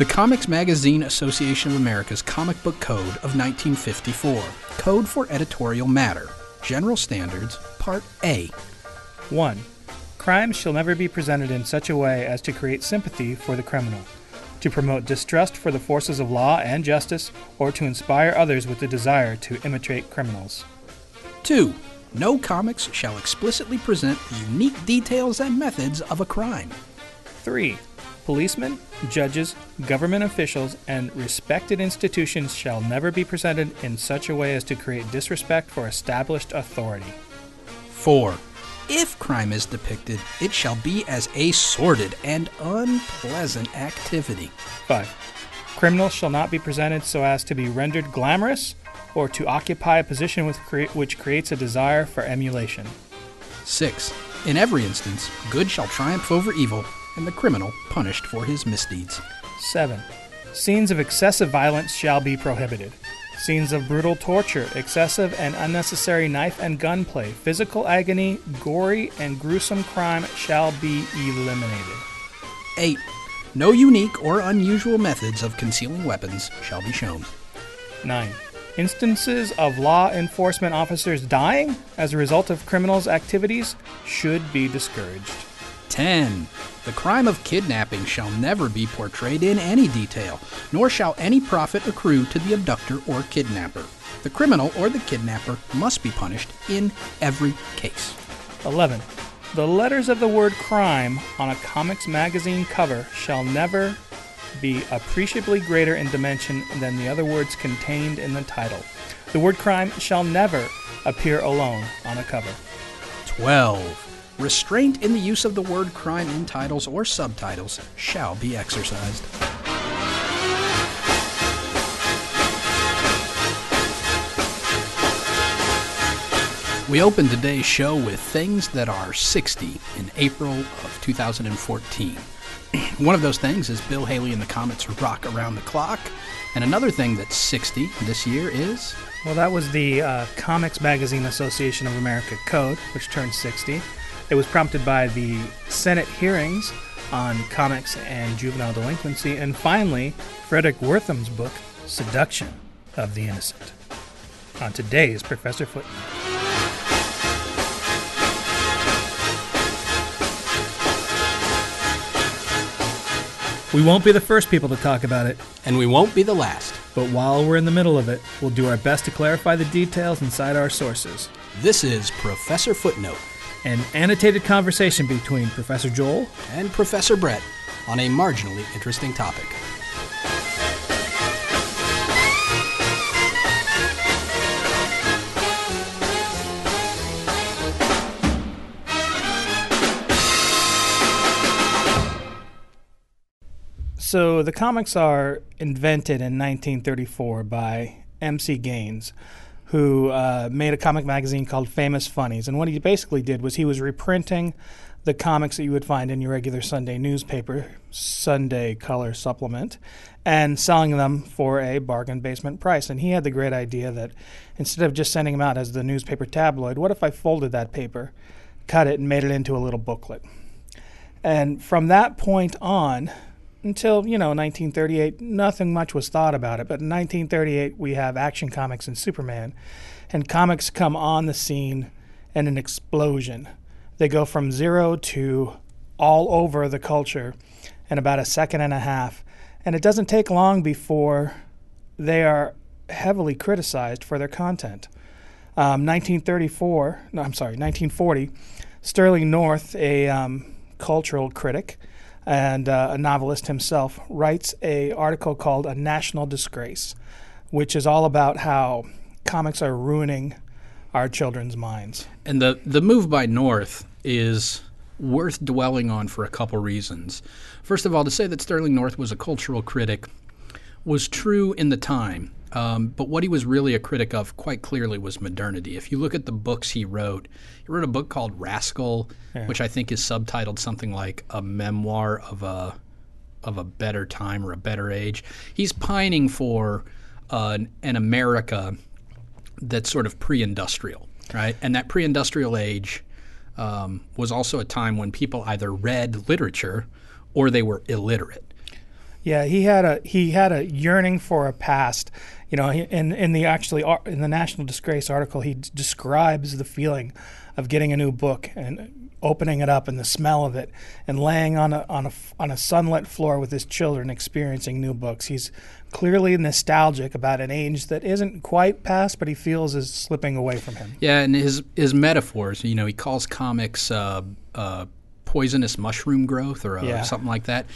The Comics Magazine Association of America's Comic Book Code of 1954, Code for Editorial Matter, General Standards, Part A. 1. Crimes shall never be presented in such a way as to create sympathy for the criminal, to promote distrust for the forces of law and justice, or to inspire others with the desire to imitate criminals. 2. No comics shall explicitly present unique details and methods of a crime. 3. Policemen, judges, government officials, and respected institutions shall never be presented in such a way as to create disrespect for established authority. 4. If crime is depicted, it shall be as a sordid and unpleasant activity. 5. Criminals shall not be presented so as to be rendered glamorous or to occupy a position which creates a desire for emulation. 6. In every instance, good shall triumph over evil, and the criminal punished for his misdeeds. 7. Scenes of excessive violence shall be prohibited. Scenes of brutal torture, excessive and unnecessary knife and gunplay, physical agony, gory and gruesome crime shall be eliminated. 8. No unique or unusual methods of concealing weapons shall be shown. 9. Instances of law enforcement officers dying as a result of criminals' activities should be discouraged. 10. The crime of kidnapping shall never be portrayed in any detail, nor shall any profit accrue to the abductor or kidnapper. The criminal or the kidnapper must be punished in every case. 11. The letters of the word crime on a comics magazine cover shall never be appreciably greater in dimension than the other words contained in the title. The word crime shall never appear alone on a cover. 12. Restraint in the use of the word crime in titles or subtitles shall be exercised. We open today's show with Things That Are 60 in April of 2014. One of those things is Bill Haley and the Comets' Rock Around the Clock. And another thing that's 60 this year is... Well, that was the Comics Magazine Association of America Code, which turned 60. It was prompted by the Senate hearings on comics and juvenile delinquency, and finally, Fredric Wertham's book, Seduction of the Innocent. On today's Professor Footnote. We won't be the first people to talk about it. And we won't be the last. But while we're in the middle of it, we'll do our best to clarify the details inside our sources. This is Professor Footnote. An annotated conversation between Professor Joel and Professor Brett on a marginally interesting topic. So the comics are invented in 1934 by M.C. Gaines, who made a comic magazine called Famous Funnies. And what he basically did was he was reprinting the comics that you would find in your regular Sunday newspaper, Sunday Color Supplement, and selling them for a bargain basement price. And he had the great idea that instead of just sending them out as the newspaper tabloid, what if I folded that paper, cut it, and made it into a little booklet? And from that point on, until, 1938, nothing much was thought about it. But in 1938, we have Action Comics and Superman. And comics come on the scene in an explosion. They go from zero to all over the culture in about a second and a half. And it doesn't take long before they are heavily criticized for their content. 1940, Sterling North, a cultural critic, and a novelist himself, writes an article called A National Disgrace, which is all about how comics are ruining our children's minds. And the move by North is worth dwelling on for a couple reasons. First of all, to say that Sterling North was a cultural critic was true in the time, but what he was really a critic of quite clearly was modernity. If you look at the books he wrote a book called Rascal, which I think is subtitled something like A Memoir of a Better Time or a Better Age. He's pining for an America that's sort of pre-industrial, right? And that pre-industrial age was also a time when people either read literature or they were illiterate. Yeah, he had a yearning for a past. You know, in the National Disgrace article, he describes the feeling of getting a new book and opening it up and the smell of it and laying on a sunlit floor with his children, experiencing new books. He's clearly nostalgic about an age that isn't quite past, but he feels is slipping away from him. Yeah, and his metaphors. You know, he calls comics poisonous mushroom growth or something like that.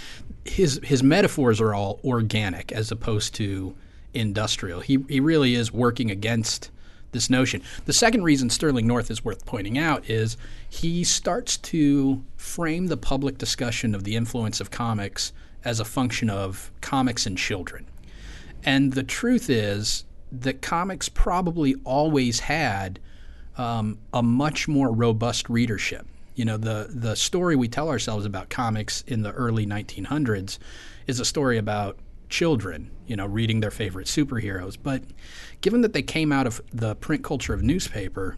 His metaphors are all organic as opposed to industrial. He really is working against this notion. The second reason Sterling North is worth pointing out is he starts to frame the public discussion of the influence of comics as a function of comics and children. And the truth is that comics probably always had a much more robust readership. You know, the story we tell ourselves about comics in the early 1900s is a story about children, you know, reading their favorite superheroes. But given that they came out of the print culture of newspaper,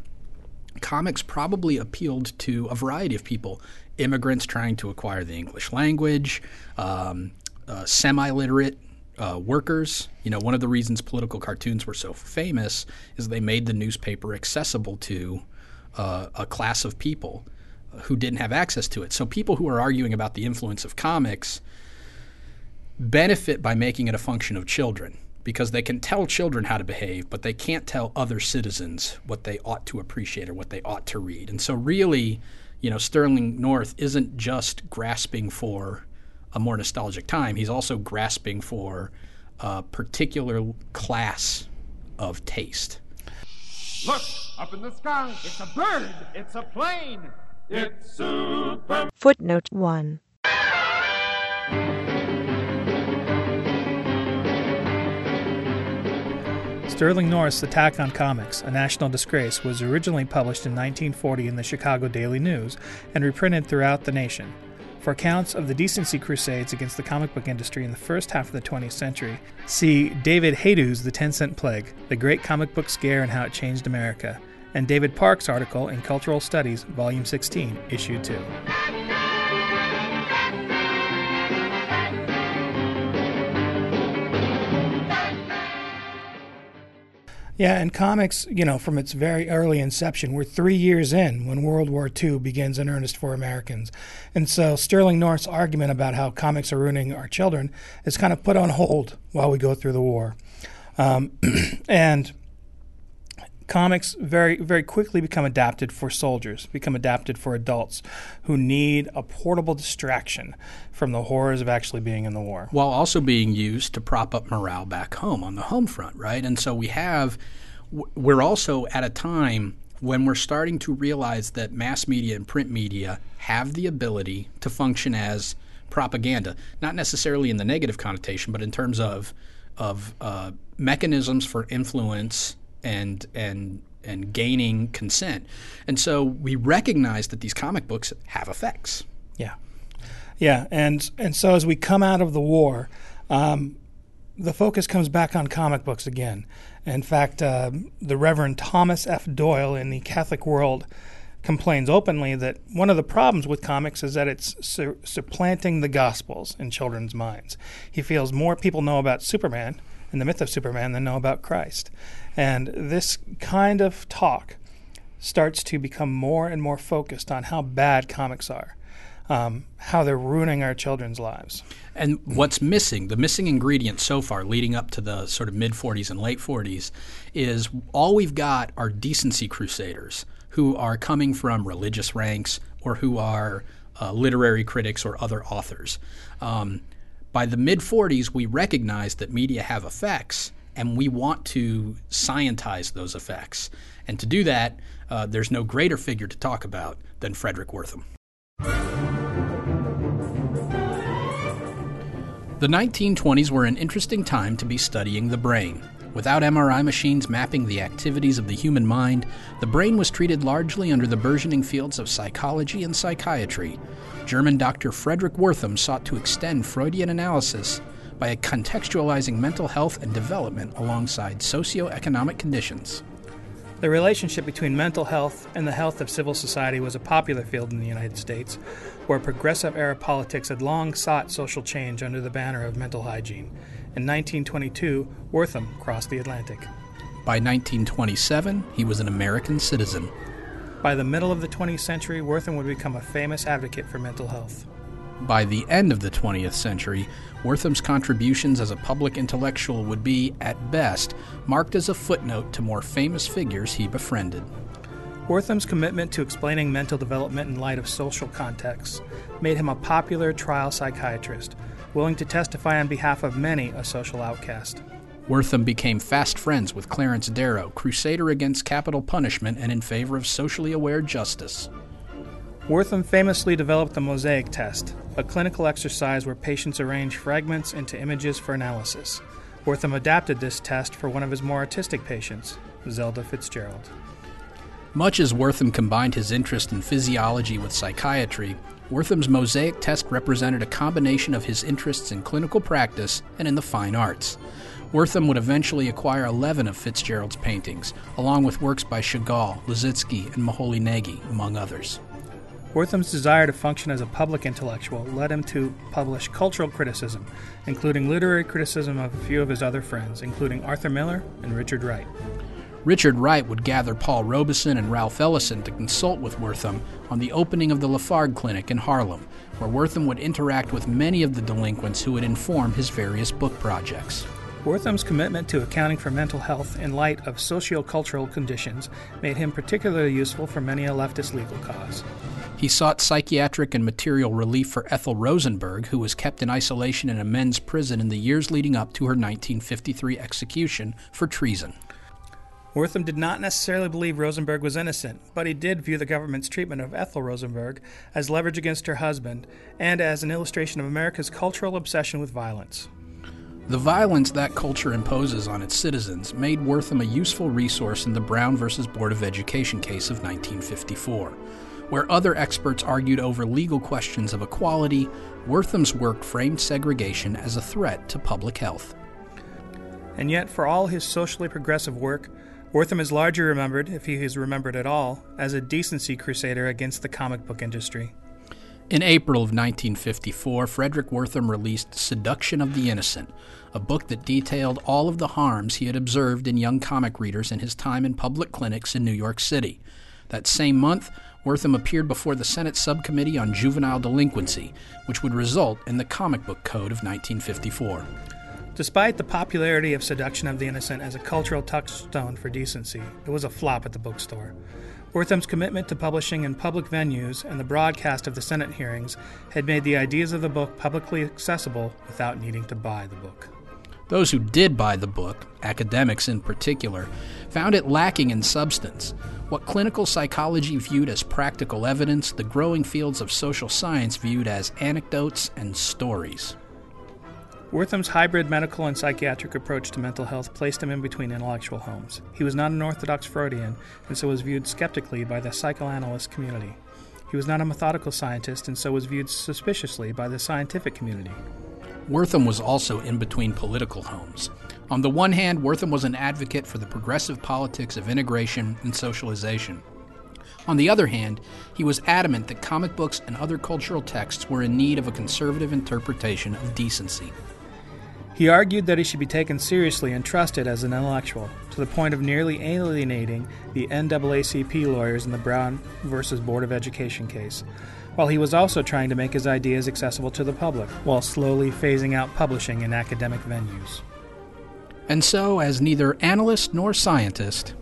comics probably appealed to a variety of people, immigrants trying to acquire the English language, semi-literate workers. You know, one of the reasons political cartoons were so famous is they made the newspaper accessible to a class of people who didn't have access to it. So people who are arguing about the influence of comics benefit by making it a function of children, because they can tell children how to behave, but they can't tell other citizens what they ought to appreciate or what they ought to read. And so really, you know, Sterling North isn't just grasping for a more nostalgic time. He's also grasping for a particular class of taste. Look, up in the sky, it's a bird, it's a plane, it's super... Footnote 1. Sterling North's Attack on Comics, A National Disgrace, was originally published in 1940 in the Chicago Daily News and reprinted throughout the nation. For accounts of the decency crusades against the comic book industry in the first half of the 20th century, see David Heydu's The 10-Cent Plague, The Great Comic Book Scare and How It Changed America, and David Park's article in Cultural Studies, Volume 16, Issue 2. Yeah, and comics, you know, from its very early inception, we're 3 years in when World War II begins in earnest for Americans. And so Sterling North's argument about how comics are ruining our children is kind of put on hold while we go through the war. And comics very, very quickly become adapted for soldiers, become adapted for adults who need a portable distraction from the horrors of actually being in the war, while also being used to prop up morale back home on the home front, right? And so we're also at a time when we're starting to realize that mass media and print media have the ability to function as propaganda, not necessarily in the negative connotation, but in terms of mechanisms for influence and gaining consent. And so we recognize that these comic books have effects. Yeah, and so as we come out of the war, the focus comes back on comic books again. In fact, the Reverend Thomas F. Doyle in The Catholic World complains openly that one of the problems with comics is that it's supplanting the Gospels in children's minds. He feels more people know about Superman and the myth of Superman than know about Christ. And this kind of talk starts to become more and more focused on how bad comics are, how they're ruining our children's lives. And what's missing, the missing ingredient so far leading up to the sort of mid-40s and late 40s, is all we've got are decency crusaders who are coming from religious ranks or who are literary critics or other authors. By the mid-40s, we recognize that media have effects, and we want to scientize those effects. And to do that, there's no greater figure to talk about than Fredric Wertham. The 1920s were an interesting time to be studying the brain. Without MRI machines mapping the activities of the human mind, the brain was treated largely under the burgeoning fields of psychology and psychiatry. German Dr. Fredric Wertham sought to extend Freudian analysis by contextualizing mental health and development alongside socioeconomic conditions. The relationship between mental health and the health of civil society was a popular field in the United States, where progressive-era politics had long sought social change under the banner of mental hygiene. In 1922, Wertham crossed the Atlantic. By 1927, he was an American citizen. By the middle of the 20th century, Wertham would become a famous advocate for mental health. By the end of the 20th century, Wertham's contributions as a public intellectual would be, at best, marked as a footnote to more famous figures he befriended. Wertham's commitment to explaining mental development in light of social contexts made him a popular trial psychiatrist, willing to testify on behalf of many a social outcast. Wertham became fast friends with Clarence Darrow, crusader against capital punishment and in favor of socially aware justice. Wertham famously developed the mosaic test, a clinical exercise where patients arrange fragments into images for analysis. Wertham adapted this test for one of his more artistic patients, Zelda Fitzgerald. Much as Wertham combined his interest in physiology with psychiatry, Wertham's mosaic test represented a combination of his interests in clinical practice and in the fine arts. Wertham would eventually acquire 11 of Fitzgerald's paintings, along with works by Chagall, Lissitzky, and Moholy-Nagy, among others. Wertham's desire to function as a public intellectual led him to publish cultural criticism, including literary criticism of a few of his other friends, including Arthur Miller and Richard Wright. Richard Wright would gather Paul Robeson and Ralph Ellison to consult with Wertham on the opening of the Lafargue Clinic in Harlem, where Wertham would interact with many of the delinquents who would inform his various book projects. Wertham's commitment to accounting for mental health in light of sociocultural conditions made him particularly useful for many a leftist legal cause. He sought psychiatric and material relief for Ethel Rosenberg, who was kept in isolation in a men's prison in the years leading up to her 1953 execution for treason. Wertham did not necessarily believe Rosenberg was innocent, but he did view the government's treatment of Ethel Rosenberg as leverage against her husband and as an illustration of America's cultural obsession with violence. The violence that culture imposes on its citizens made Wertham a useful resource in the Brown v. Board of Education case of 1954. Where other experts argued over legal questions of equality, Wertham's work framed segregation as a threat to public health. And yet, for all his socially progressive work, Wertham is largely remembered, if he is remembered at all, as a decency crusader against the comic book industry. In April of 1954, Fredric Wertham released Seduction of the Innocent, a book that detailed all of the harms he had observed in young comic readers in his time in public clinics in New York City. That same month, Wertham appeared before the Senate Subcommittee on Juvenile Delinquency, which would result in the Comic Book Code of 1954. Despite the popularity of Seduction of the Innocent as a cultural touchstone for decency, it was a flop at the bookstore. Wertham's commitment to publishing in public venues and the broadcast of the Senate hearings had made the ideas of the book publicly accessible without needing to buy the book. Those who did buy the book, academics in particular, found it lacking in substance. What clinical psychology viewed as practical evidence, the growing fields of social science viewed as anecdotes and stories. Wertham's hybrid medical and psychiatric approach to mental health placed him in between intellectual homes. He was not an orthodox Freudian, and so was viewed skeptically by the psychoanalyst community. He was not a methodical scientist, and so was viewed suspiciously by the scientific community. Wertham was also in between political homes. On the one hand, Wertham was an advocate for the progressive politics of integration and socialization. On the other hand, he was adamant that comic books and other cultural texts were in need of a conservative interpretation of decency. He argued that he should be taken seriously and trusted as an intellectual, to the point of nearly alienating the NAACP lawyers in the Brown v. Board of Education case, while he was also trying to make his ideas accessible to the public, while slowly phasing out publishing in academic venues. And so, as neither analyst nor scientist,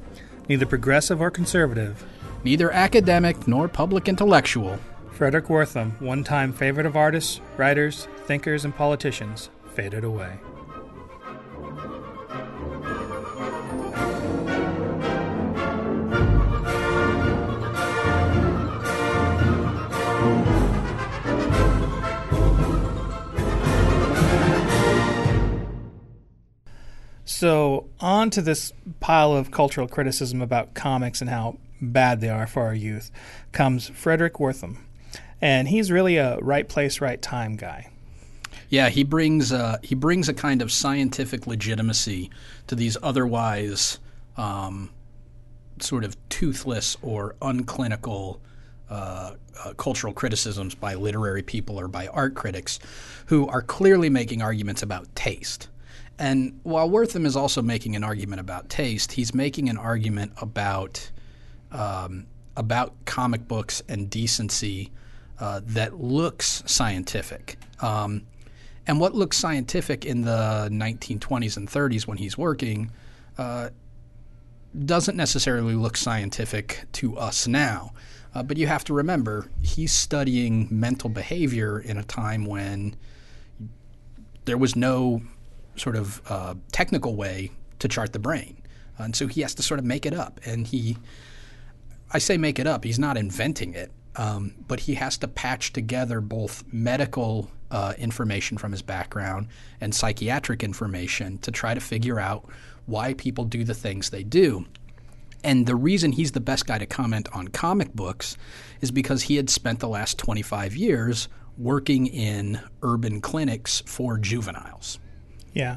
neither progressive or conservative, neither academic nor public intellectual, Fredric Wertham, one-time favorite of artists, writers, thinkers, and politicians, faded away. So, on to this pile of cultural criticism about comics and how bad they are for our youth comes Fredric Wertham. And he's really a right place, right time guy. Yeah, he brings a kind of scientific legitimacy to these otherwise sort of toothless or unclinical cultural criticisms by literary people or by art critics who are clearly making arguments about taste. And while Wertham is also making an argument about taste, he's making an argument about comic books and decency that looks scientific. And what looks scientific in the 1920s and 30s when he's working doesn't necessarily look scientific to us now. But you have to remember, he's studying mental behavior in a time when there was no sort of technical way to chart the brain. And so he has to sort of make it up. And I say make it up, he's not inventing it, but he has to patch together both medical information from his background and psychiatric information to try to figure out why people do the things they do. And the reason he's the best guy to comment on comic books is because he had spent the last 25 years working in urban clinics for juveniles. Yeah.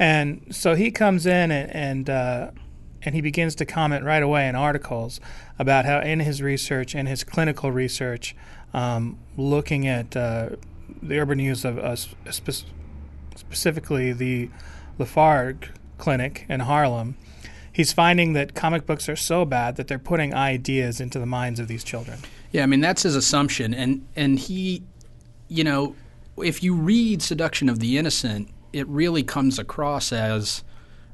And so he comes in and he begins to comment right away in articles about how in his research, in his clinical research, looking at the urban use of specifically the Lafargue Clinic in Harlem, he's finding that comic books are so bad that they're putting ideas into the minds of these children. Yeah, I mean, that's his assumption. And he, you know, if you read Seduction of the Innocent, it really comes across as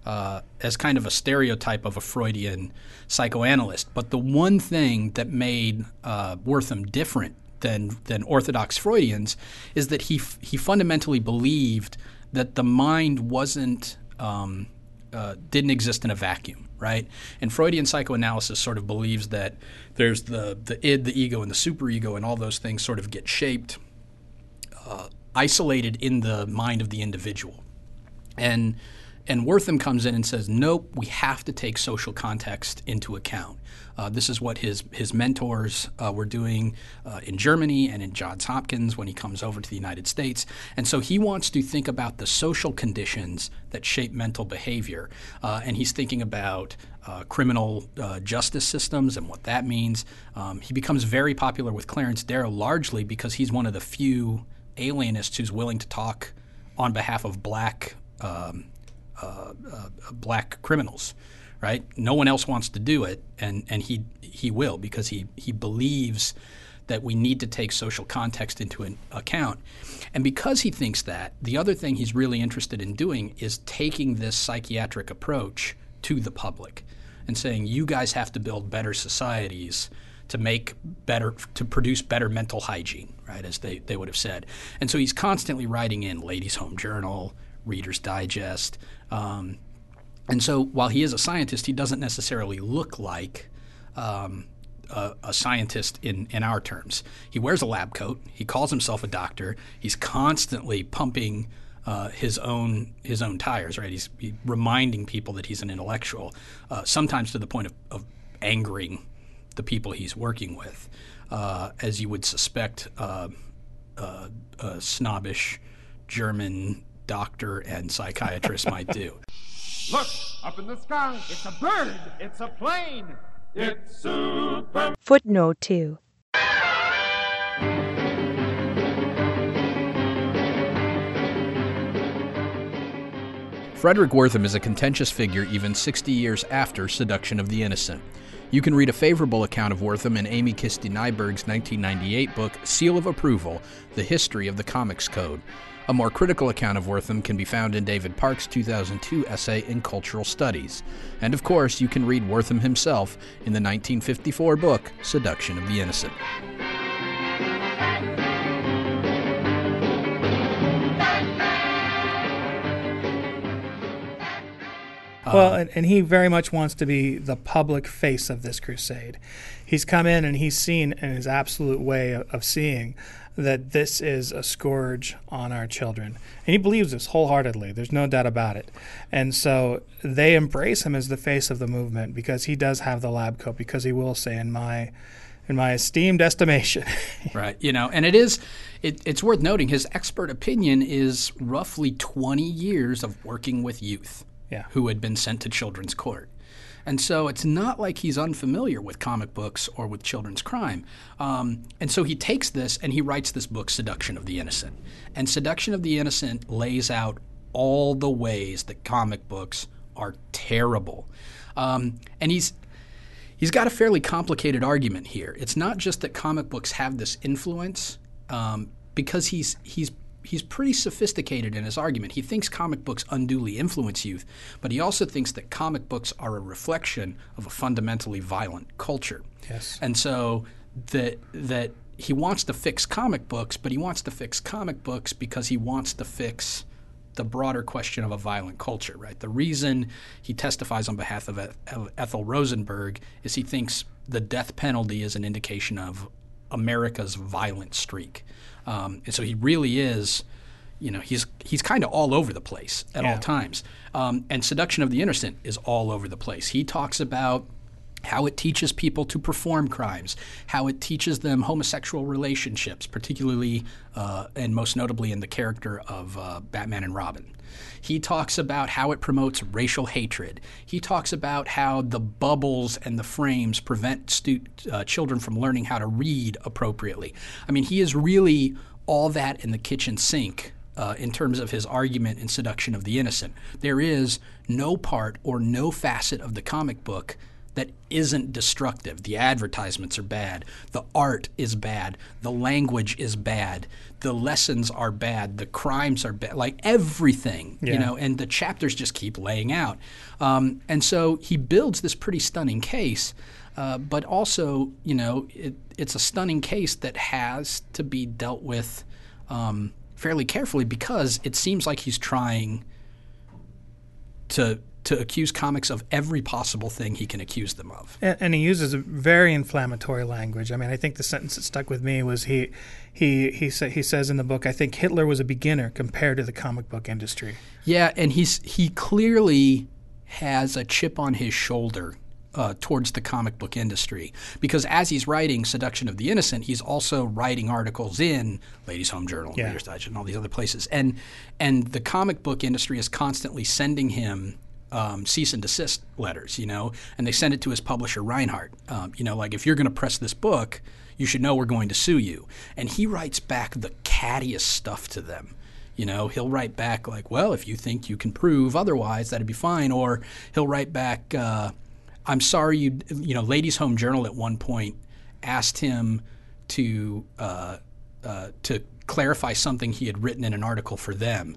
kind of a stereotype of a Freudian psychoanalyst. But the one thing that made Wertham different than orthodox Freudians is that he fundamentally believed that the mind wasn't didn't exist in a vacuum, right? And Freudian psychoanalysis sort of believes that there's the id, the ego, and the superego, and all those things sort of get shaped isolated in the mind of the individual. And Wertham comes in and says, nope, we have to take social context into account. This is what his mentors were doing in Germany and in Johns Hopkins when he comes over to the United States. And so he wants to think about the social conditions that shape mental behavior. And he's thinking about criminal justice systems and what that means. He becomes very popular with Clarence Darrow largely because he's one of the few alienists who's willing to talk on behalf of black criminals, right? No one else wants to do it, and he will, because he believes that we need to take social context into an account. And because he thinks that, the other thing he's really interested in doing is taking this psychiatric approach to the public and saying, you guys have to build better societies to produce better mental hygiene, right, as they would have said. And so he's constantly writing in Ladies' Home Journal, Reader's Digest. And so while he is a scientist, he doesn't necessarily look like a scientist in our terms. He wears a lab coat. He calls himself a doctor. He's constantly pumping his own tires, right? He's reminding people that he's an intellectual, sometimes to the point of angering the people he's working with, as you would suspect a snobbish German doctor and psychiatrist might do. Look, up in the sky, it's a bird, it's a plane, it's super... Footnote 2. Fredric Wertham is a contentious figure even 60 years after Seduction of the Innocent. You can read a favorable account of Wertham in Amy Kirsty Nyberg's 1998 book, Seal of Approval, The History of the Comics Code. A more critical account of Wertham can be found in David Park's 2002 essay in Cultural Studies. And of course, you can read Wertham himself in the 1954 book, Seduction of the Innocent. Well, and he very much wants to be the public face of this crusade. He's come in and he's seen in his absolute way of seeing that this is a scourge on our children. And he believes this wholeheartedly. There's no doubt about it. And so they embrace him as the face of the movement because he does have the lab coat, because he will say, in my esteemed estimation. Right. You know, and it's worth noting his expert opinion is roughly 20 years of working with youth. Yeah. Who had been sent to children's court. And so it's not like he's unfamiliar with comic books or with children's crime. And so he takes this and he writes this book, Seduction of the Innocent. And Seduction of the Innocent lays out all the ways that comic books are terrible. And he's got a fairly complicated argument here. It's not just that comic books have this influence, because he's pretty sophisticated in his argument. He thinks comic books unduly influence youth, but he also thinks that comic books are a reflection of a fundamentally violent culture. Yes. And so that he wants to fix comic books, but he wants to fix comic books because he wants to fix the broader question of a violent culture, right? The reason he testifies on behalf of Ethel Rosenberg is he thinks the death penalty is an indication of America's violent streak. And so he really is, you know, he's kind of all over the place at all times. And Seduction of the Innocent is all over the place. He talks about how it teaches people to perform crimes, how it teaches them homosexual relationships, particularly and most notably in the character of Batman and Robin. He talks about how it promotes racial hatred. He talks about how the bubbles and the frames prevent children from learning how to read appropriately. I mean, he is really all that in the kitchen sink in terms of his argument in Seduction of the Innocent. There is no part or no facet of the comic book that isn't destructive. The advertisements are bad. The art is bad. The language is bad. The lessons are bad. The crimes are bad. Like everything, you know, and the chapters just keep laying out. And so he builds this pretty stunning case, but also, you know, it's a stunning case that has to be dealt with fairly carefully, because it seems like he's trying to accuse comics of every possible thing he can accuse them of. And he uses a very inflammatory language. I mean, I think the sentence that stuck with me was he says in the book, I think Hitler was a beginner compared to the comic book industry. Yeah, and he clearly has a chip on his shoulder towards the comic book industry, because as he's writing Seduction of the Innocent, he's also writing articles in Ladies' Home Journal, Reader's Digest, and all these other places. And the comic book industry is constantly sending him cease and desist letters, you know, and they send it to his publisher, Reinhardt. You know, like, if you're going to press this book, you should know we're going to sue you. And he writes back the cattiest stuff to them. You know, he'll write back like, well, if you think you can prove otherwise, that'd be fine. Or he'll write back, I'm sorry, you know, Ladies' Home Journal at one point asked him to clarify something he had written in an article for them,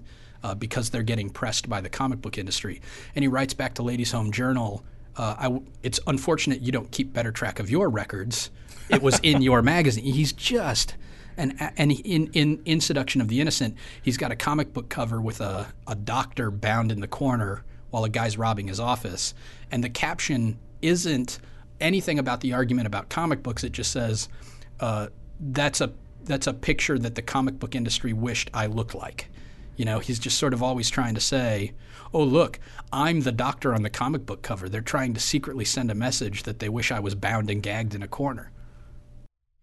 because they're getting pressed by the comic book industry. And he writes back to Ladies' Home Journal, it's unfortunate you don't keep better track of your records. It was in your magazine. He's just in Seduction of the Innocent, he's got a comic book cover with a doctor bound in the corner while a guy's robbing his office. And the caption isn't anything about the argument about comic books. It just says, that's a picture that the comic book industry wished I looked like. You know, he's just sort of always trying to say, oh, look, I'm the doctor on the comic book cover. They're trying to secretly send a message that they wish I was bound and gagged in a corner.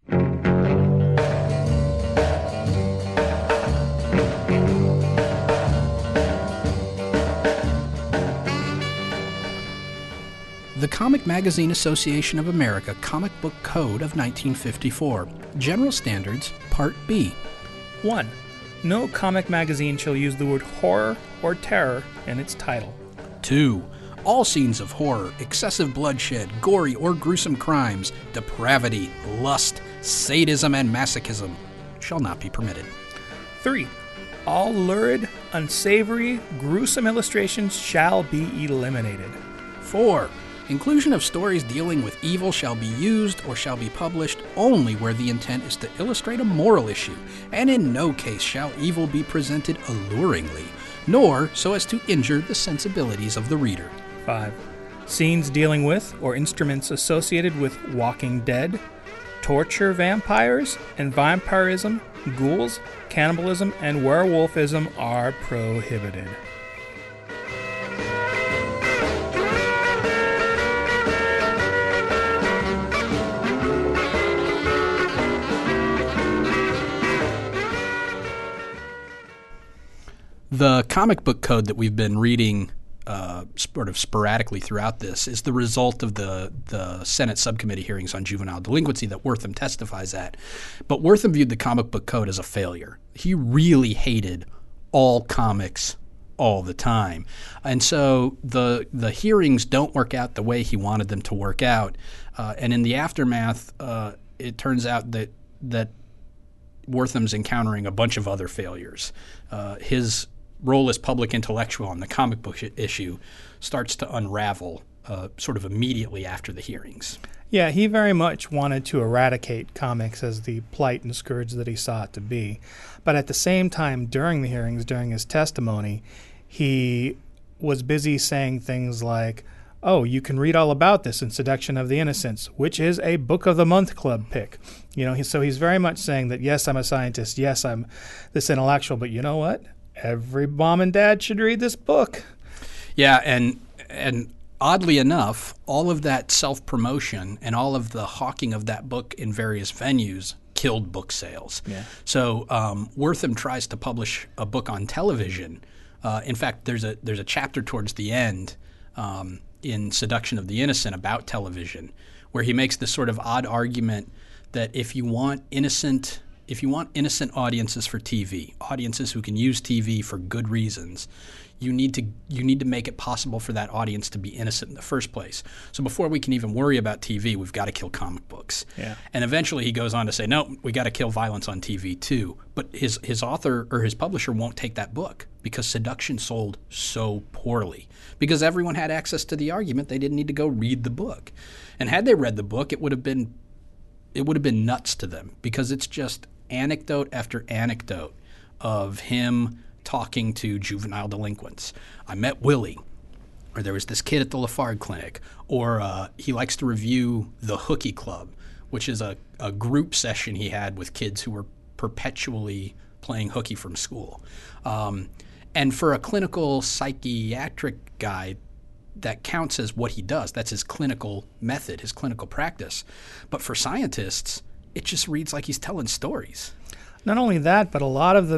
The Comic Magazine Association of America Comic Book Code of 1954. General Standards, Part B. 1. No comic magazine shall use the word horror or terror in its title. 2. All scenes of horror, excessive bloodshed, gory or gruesome crimes, depravity, lust, sadism, and masochism shall not be permitted. 3. All lurid, unsavory, gruesome illustrations shall be eliminated. 4. Inclusion of stories dealing with evil shall be used or shall be published only where the intent is to illustrate a moral issue, and in no case shall evil be presented alluringly, nor so as to injure the sensibilities of the reader. 5. Scenes dealing with or instruments associated with Walking Dead, torture, vampires, and vampirism, ghouls, cannibalism, and werewolfism are prohibited. The comic book code that we've been reading sort of sporadically throughout this is the result of the Senate subcommittee hearings on juvenile delinquency that Wertham testifies at. But Wertham viewed the comic book code as a failure. He really hated all comics all the time. And so the hearings don't work out the way he wanted them to work out. And in the aftermath, it turns out that Wertham's encountering a bunch of other failures. His role as public intellectual on the comic book issue starts to unravel sort of immediately after the hearings. Yeah, he very much wanted to eradicate comics as the plight and scourge that he saw it to be. But at the same time, during the hearings, during his testimony, he was busy saying things like, oh, you can read all about this in Seduction of the Innocent, which is a Book of the Month Club pick. You know, so he's very much saying that, yes, I'm a scientist, yes, I'm this intellectual, but you know what? Every mom and dad should read this book. Yeah, and oddly enough, all of that self-promotion and all of the hawking of that book in various venues killed book sales. Yeah. So Wertham tries to publish a book on television. In fact, there's a chapter towards the end in Seduction of the Innocent about television where he makes this sort of odd argument that if you want innocent audiences for TV, audiences who can use TV for good reasons, you need to make it possible for that audience to be innocent in the first place. So before we can even worry about TV, we've got to kill comic books. Yeah. And eventually he goes on to say, no, we got to kill violence on TV too. But his author or his publisher won't take that book because Seduction sold so poorly because everyone had access to the argument. They didn't need to go read the book. And had they read the book, it would have been nuts to them because it's just anecdote after anecdote of him talking to juvenile delinquents. I met Willie, or there was this kid at the Lafargue Clinic, or he likes to review the Hooky Club, which is a group session he had with kids who were perpetually playing hooky from school. And for a clinical psychiatric guy, that counts as what he does. That's his clinical method, his clinical practice. But for scientists, it just reads like he's telling stories. Not only that, but a lot of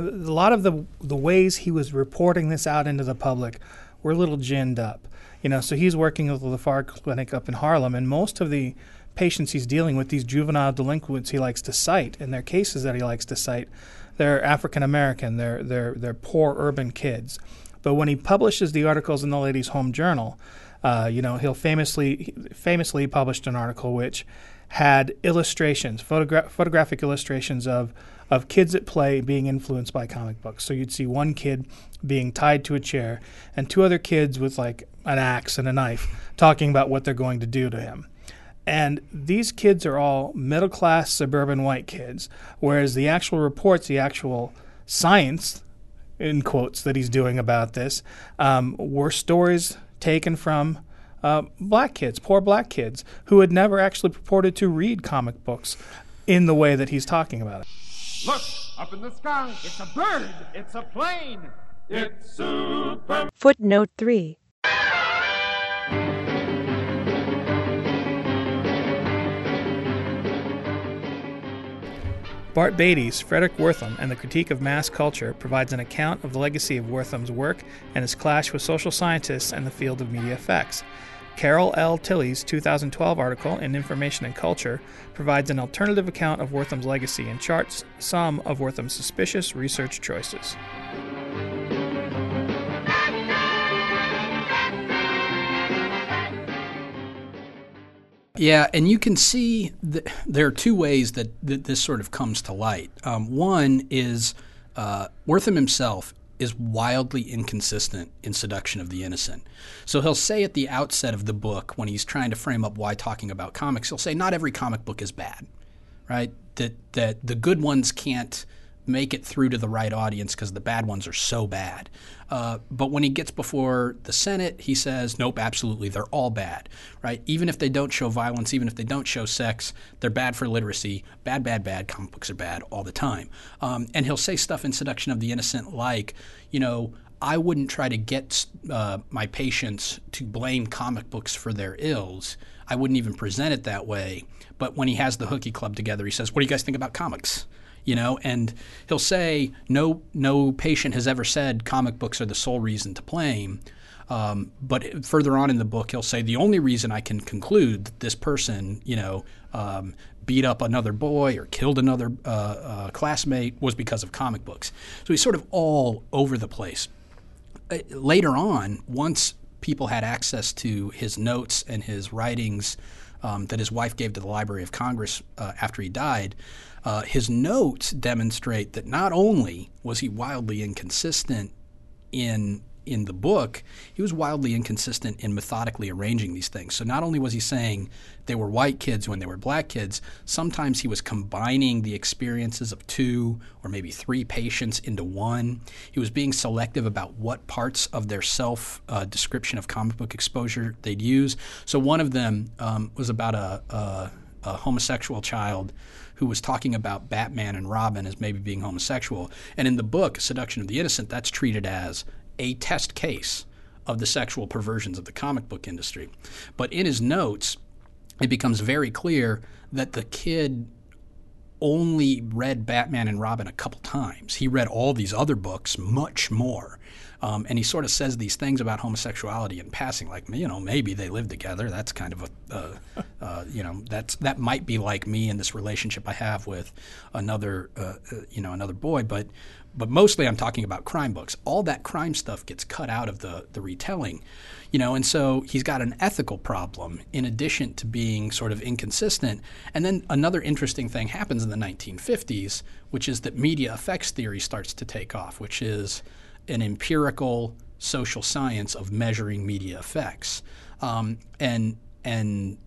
the ways he was reporting this out into the public were a little ginned up. You know, so he's working with the Lafargue Clinic up in Harlem, and most of the patients he's dealing with, these juvenile delinquents he likes to cite, and their cases that he likes to cite, they're African American, they're poor urban kids. But when he publishes the articles in the Ladies' Home Journal, you know, he'll famously published an article which had illustrations, photographic illustrations of kids at play being influenced by comic books. So you'd see one kid being tied to a chair and two other kids with like an axe and a knife talking about what they're going to do to him. And these kids are all middle-class suburban white kids, whereas the actual reports, the actual science, in quotes, that he's doing about this, were stories taken from black kids, poor black kids, who had never actually purported to read comic books in the way that he's talking about it. Look, up in the sky, it's a bird, it's a plane, it's super... Footnote 3. Bart Beatty's Fredric Wertham and the Critique of Mass Culture provides an account of the legacy of Wertham's work and his clash with social scientists and the field of media effects. Carol L. Tilley's 2012 article in Information and Culture provides an alternative account of Wertham's legacy and charts some of Wertham's suspicious research choices. Yeah, and you can see there are two ways that this sort of comes to light. One is Wertham himself is wildly inconsistent in Seduction of the Innocent. So he'll say at the outset of the book, when he's trying to frame up why talking about comics, he'll say not every comic book is bad, right? That the good ones can't make it through to the right audience because the bad ones are so bad. But when he gets before the Senate, he says, nope, absolutely, they're all bad, right? Even if they don't show violence, even if they don't show sex, they're bad for literacy. Bad, bad, bad. Comic books are bad all the time. And he'll say stuff in Seduction of the Innocent like, you know, I wouldn't try to get my patients to blame comic books for their ills. I wouldn't even present it that way. But when he has the Hooky Club together, he says, what do you guys think about comics? You know, and he'll say no patient has ever said comic books are the sole reason to blame, But further on in the book, he'll say, the only reason I can conclude that this person, beat up another boy or killed another classmate was because of comic books. So he's sort of all over the place. Later on, once people had access to his notes and his writings that his wife gave to the Library of Congress after he died, his notes demonstrate that not only was he wildly inconsistent in the book, he was wildly inconsistent in methodically arranging these things. So not only was he saying they were white kids when they were black kids, sometimes he was combining the experiences of 2 or maybe 3 patients into one. He was being selective about what parts of their self-description of comic book exposure they'd use. So one of them was about a homosexual child who was talking about Batman and Robin as maybe being homosexual. And in the book, Seduction of the Innocent, that's treated as a test case of the sexual perversions of the comic book industry. But in his notes, it becomes very clear that the kid only read Batman and Robin a couple times. He read all these other books much more. And he sort of says these things about homosexuality in passing, like, maybe they lived together. That's kind of a that might be like me in this relationship I have with another, another boy. But mostly I'm talking about crime books. All that crime stuff gets cut out of the retelling, and so he's got an ethical problem in addition to being sort of inconsistent. And then another interesting thing happens in the 1950s, which is that media effects theory starts to take off, which is an empirical social science of measuring media effects. And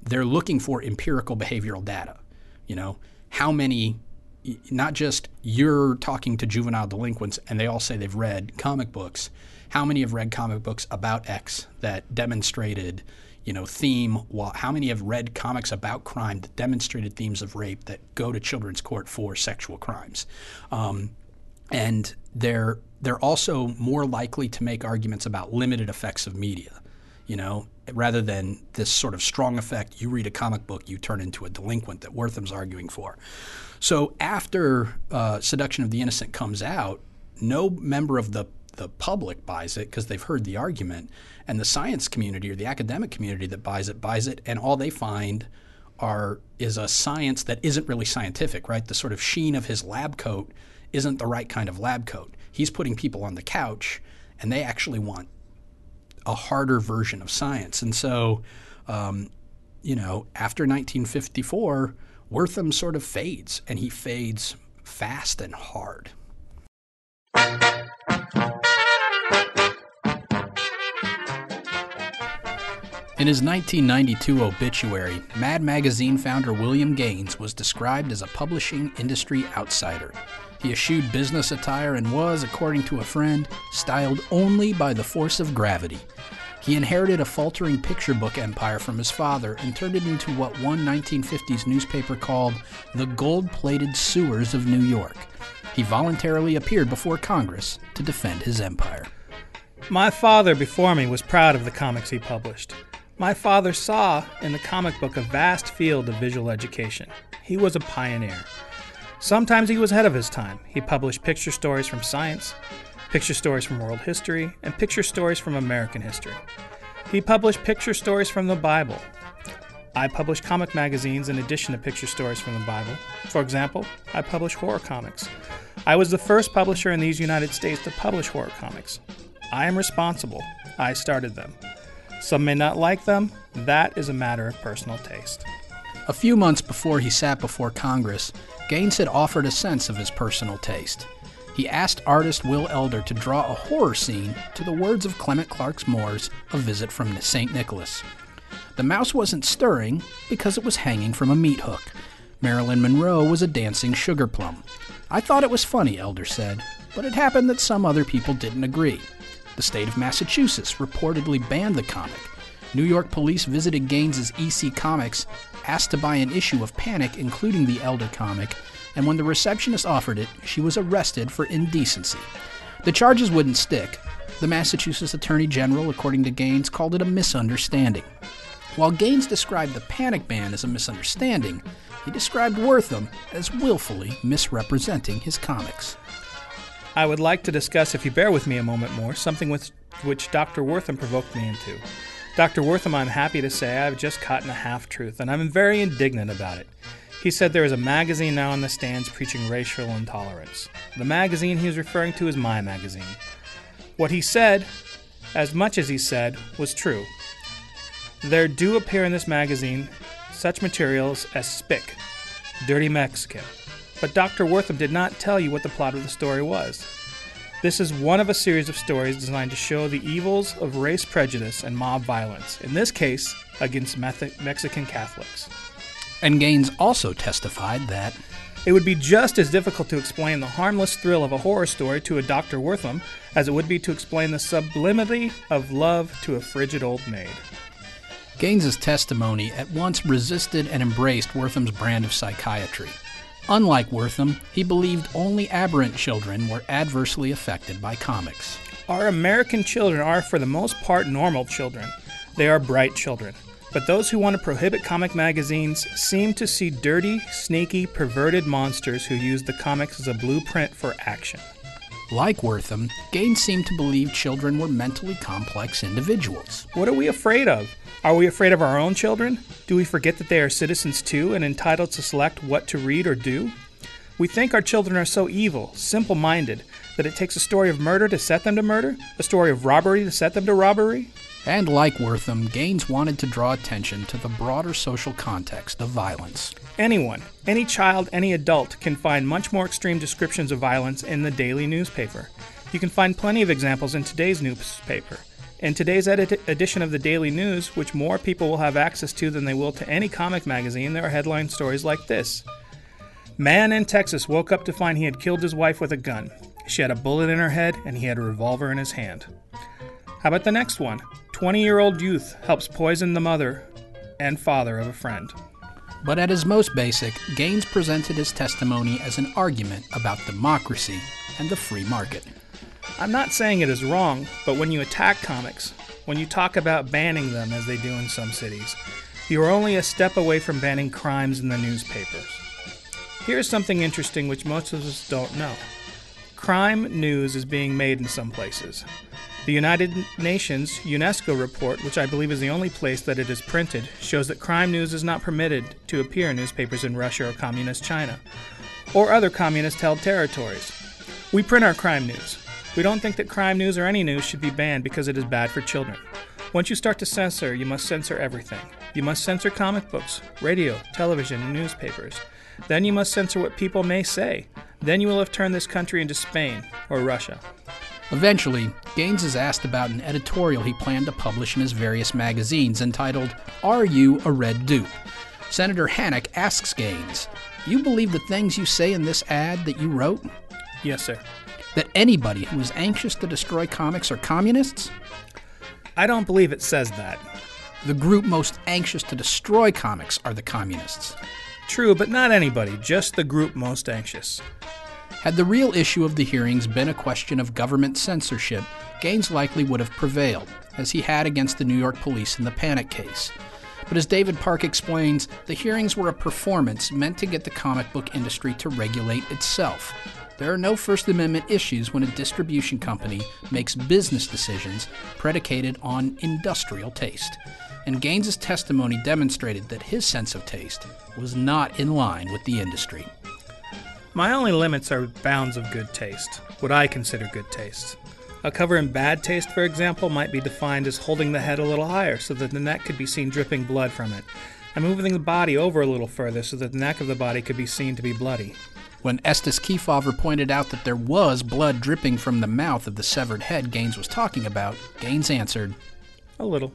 they're looking for empirical behavioral data, how many, not just you're talking to juvenile delinquents and they all say they've read comic books, how many have read comic books about X that demonstrated, theme, how many have read comics about crime that demonstrated themes of rape that go to children's court for sexual crimes. And they're also more likely to make arguments about limited effects of media, rather than this sort of strong effect, you read a comic book, you turn into a delinquent that Wertham's arguing for. So after Seduction of the Innocent comes out, no member of the public buys it because they've heard the argument, and the science community or the academic community that buys it, and all they find is a science that isn't really scientific, right? The sort of sheen of his lab coat isn't the right kind of lab coat. He's putting people on the couch, and they actually want a harder version of science. And so, after 1954, Wertham sort of fades, and he fades fast and hard. In his 1992 obituary, Mad Magazine founder William Gaines was described as a publishing industry outsider. He eschewed business attire and was, according to a friend, styled only by the force of gravity. He inherited a faltering picture book empire from his father and turned it into what one 1950s newspaper called the gold-plated sewers of New York. He voluntarily appeared before Congress to defend his empire. My father before me was proud of the comics he published. My father saw in the comic book a vast field of visual education. He was a pioneer. Sometimes he was ahead of his time. He published picture stories from science, picture stories from world history, and picture stories from American history. He published picture stories from the Bible. I published comic magazines in addition to picture stories from the Bible. For example, I published horror comics. I was the first publisher in these United States to publish horror comics. I am responsible. I started them. Some may not like them. That is a matter of personal taste. A few months before he sat before Congress, Gaines had offered a sense of his personal taste. He asked artist Will Elder to draw a horror scene to the words of Clement Clark Moore's A Visit from St. Nicholas. The mouse wasn't stirring because it was hanging from a meat hook. Marilyn Monroe was a dancing sugar plum. I thought it was funny, Elder said, but it happened that some other people didn't agree. The state of Massachusetts reportedly banned the comic. New York police visited Gaines's EC Comics, asked to buy an issue of Panic, including the Elder comic, and when the receptionist offered it, she was arrested for indecency. The charges wouldn't stick. The Massachusetts Attorney General, according to Gaines, called it a misunderstanding. While Gaines described the Panic ban as a misunderstanding, he described Wertham as willfully misrepresenting his comics. I would like to discuss, if you bear with me a moment more, something which which Dr. Wertham provoked me into. Dr. Wertham, I'm happy to say, I've just caught in a half-truth, and I'm very indignant about it. He said there is a magazine now in the stands preaching racial intolerance. The magazine he was referring to is my magazine. What he said, as much as he said, was true. There do appear in this magazine such materials as Spick, Dirty Mexican. But Dr. Wertham did not tell you what the plot of the story was. This is one of a series of stories designed to show the evils of race prejudice and mob violence, in this case, against Mexican Catholics. And Gaines also testified that it would be just as difficult to explain the harmless thrill of a horror story to a Dr. Wertham as it would be to explain the sublimity of love to a frigid old maid. Gaines's testimony at once resisted and embraced Wertham's brand of psychiatry. Unlike Wertham, he believed only aberrant children were adversely affected by comics. Our American children are, for the most part, normal children. They are bright children. But those who want to prohibit comic magazines seem to see dirty, sneaky, perverted monsters who use the comics as a blueprint for action. Like Wertham, Gaines seemed to believe children were mentally complex individuals. What are we afraid of? Are we afraid of our own children? Do we forget that they are citizens too and entitled to select what to read or do? We think our children are so evil, simple-minded, that it takes a story of murder to set them to murder, a story of robbery to set them to robbery. And like Wertham, Gaines wanted to draw attention to the broader social context of violence. Anyone, any child, any adult can find much more extreme descriptions of violence in the daily newspaper. You can find plenty of examples in today's newspaper. In today's edition of the Daily News, which more people will have access to than they will to any comic magazine, there are headline stories like this. Man in Texas woke up to find he had killed his wife with a gun. She had a bullet in her head, and he had a revolver in his hand. How about the next one? 20-year-old youth helps poison the mother and father of a friend. But at his most basic, Gaines presented his testimony as an argument about democracy and the free market. I'm not saying it is wrong, but when you attack comics, when you talk about banning them as they do in some cities, you are only a step away from banning crimes in the newspapers. Here's something interesting which most of us don't know. Crime news is being made in some places. The United Nations UNESCO report, which I believe is the only place that it is printed, shows that crime news is not permitted to appear in newspapers in Russia or Communist China, or other communist-held territories. We print our crime news. We don't think that crime news or any news should be banned because it is bad for children. Once you start to censor, you must censor everything. You must censor comic books, radio, television, and newspapers. Then you must censor what people may say. Then you will have turned this country into Spain or Russia. Eventually, Gaines is asked about an editorial he planned to publish in his various magazines entitled, "Are You a Red Dupe?" Senator Hannock asks Gaines, "You believe the things you say in this ad that you wrote?" "Yes, sir." "That anybody who is anxious to destroy comics are communists?" "I don't believe it says that." "The group most anxious to destroy comics are the communists." "True, but not anybody, just the group most anxious." Had the real issue of the hearings been a question of government censorship, Gaines likely would have prevailed, as he had against the New York police in the Panic case. But as David Park explains, the hearings were a performance meant to get the comic book industry to regulate itself. There are no First Amendment issues when a distribution company makes business decisions predicated on industrial taste. And Gaines's testimony demonstrated that his sense of taste was not in line with the industry. My only limits are bounds of good taste, what I consider good taste. A cover in bad taste, for example, might be defined as holding the head a little higher so that the neck could be seen dripping blood from it, and moving the body over a little further so that the neck of the body could be seen to be bloody. When Estes Kefauver pointed out that there was blood dripping from the mouth of the severed head Gaines was talking about, Gaines answered, "A little."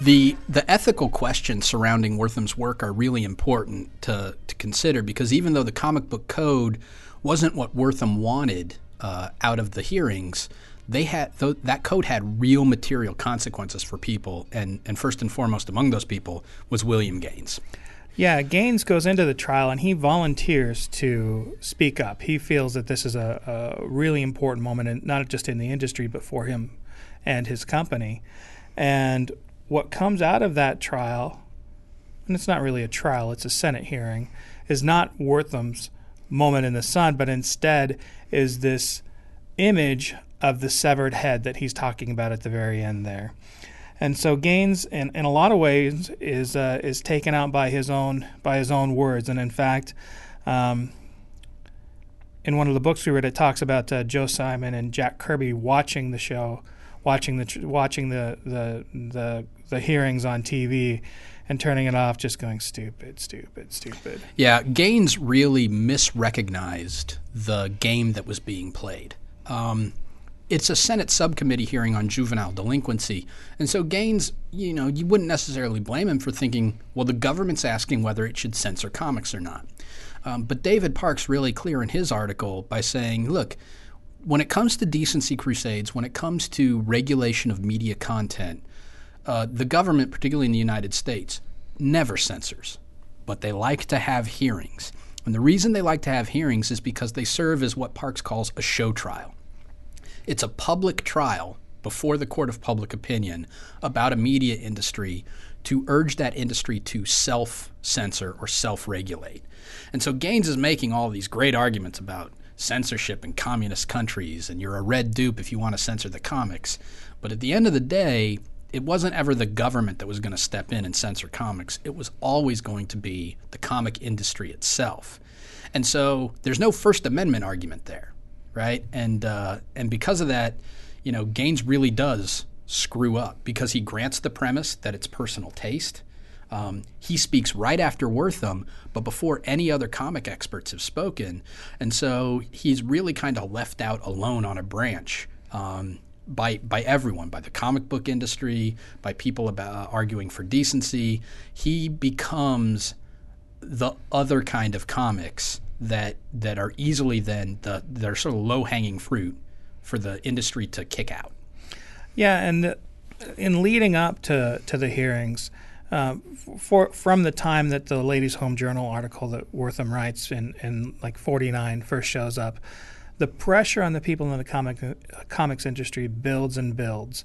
The ethical questions surrounding Wertham's work are really important to consider, because even though the Comic Book Code wasn't what Wertham wanted out of the hearings, that code had real material consequences for people, and first and foremost among those people was William Gaines. Yeah, Gaines goes into the trial, and he volunteers to speak up. He feels that this is a really important moment, and not just in the industry, but for him and his company. And what comes out of that trial and it's not really a trial, it's a Senate hearing, is not Wertham's moment in the sun, but instead is this image of the severed head that he's talking about at the very end there. And so Gaines, in a lot of ways, is taken out by his own words. And in fact, in one of the books we read, it talks about Joe Simon and Jack Kirby watching the show, watching the hearings on TV, and turning it off, just going stupid, stupid, stupid. Yeah, Gaines really misrecognized the game that was being played. It's a Senate subcommittee hearing on juvenile delinquency. And so Gaines, you wouldn't necessarily blame him for thinking, well, the government's asking whether it should censor comics or not. But David Park's really clear in his article by saying, look, when it comes to decency crusades, when it comes to regulation of media content, the government, particularly in the United States, never censors, but they like to have hearings. And the reason they like to have hearings is because they serve as what Parks calls a show trial. It's a public trial before the court of public opinion about a media industry to urge that industry to self-censor or self-regulate. And so Gaines is making all these great arguments about censorship in communist countries, and you're a red dupe if you want to censor the comics. But at the end of the day, it wasn't ever the government that was going to step in and censor comics. It was always going to be the comic industry itself. And so there's no First Amendment argument there, right? And because of that, Gaines really does screw up because he grants the premise that it's personal taste. He speaks right after Wertham, but before any other comic experts have spoken. And so he's really kind of left out alone on a branch. By everyone, by the comic book industry, by people about arguing for decency. He becomes the other kind of comics that are easily then they're sort of low-hanging fruit for the industry to kick out. Yeah, and in leading up to the hearings, from the time that the Ladies' Home Journal article that Wertham writes in like 49 first shows up, the pressure on the people in the comics industry builds and builds.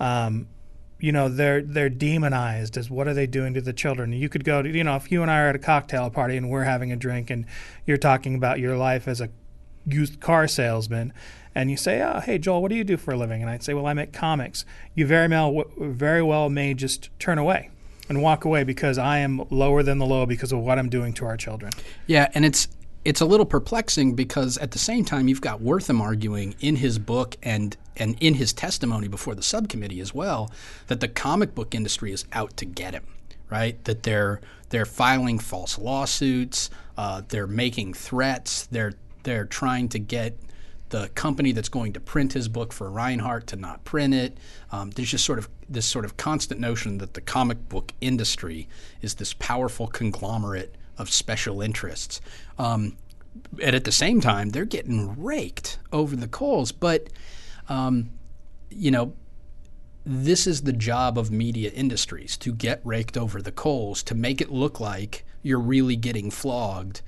They're demonized as what are they doing to the children? You could go to, if you and I are at a cocktail party and we're having a drink and you're talking about your life as a used car salesman and you say, oh, hey, Joel, what do you do for a living? And I'd say, well, I make comics. You very well may just turn away and walk away because I am lower than the low because of what I'm doing to our children. Yeah, and it's a little perplexing because at the same time you've got Wertham arguing in his book and in his testimony before the subcommittee as well that the comic book industry is out to get him, right? That they're filing false lawsuits, they're making threats, they're trying to get the company that's going to print his book for Reinhardt to not print it. There's just this constant notion that the comic book industry is this powerful conglomerate of special interests. And at the same time, they're getting raked over the coals. But, this is the job of media industries, to get raked over the coals, to make it look like you're really getting flogged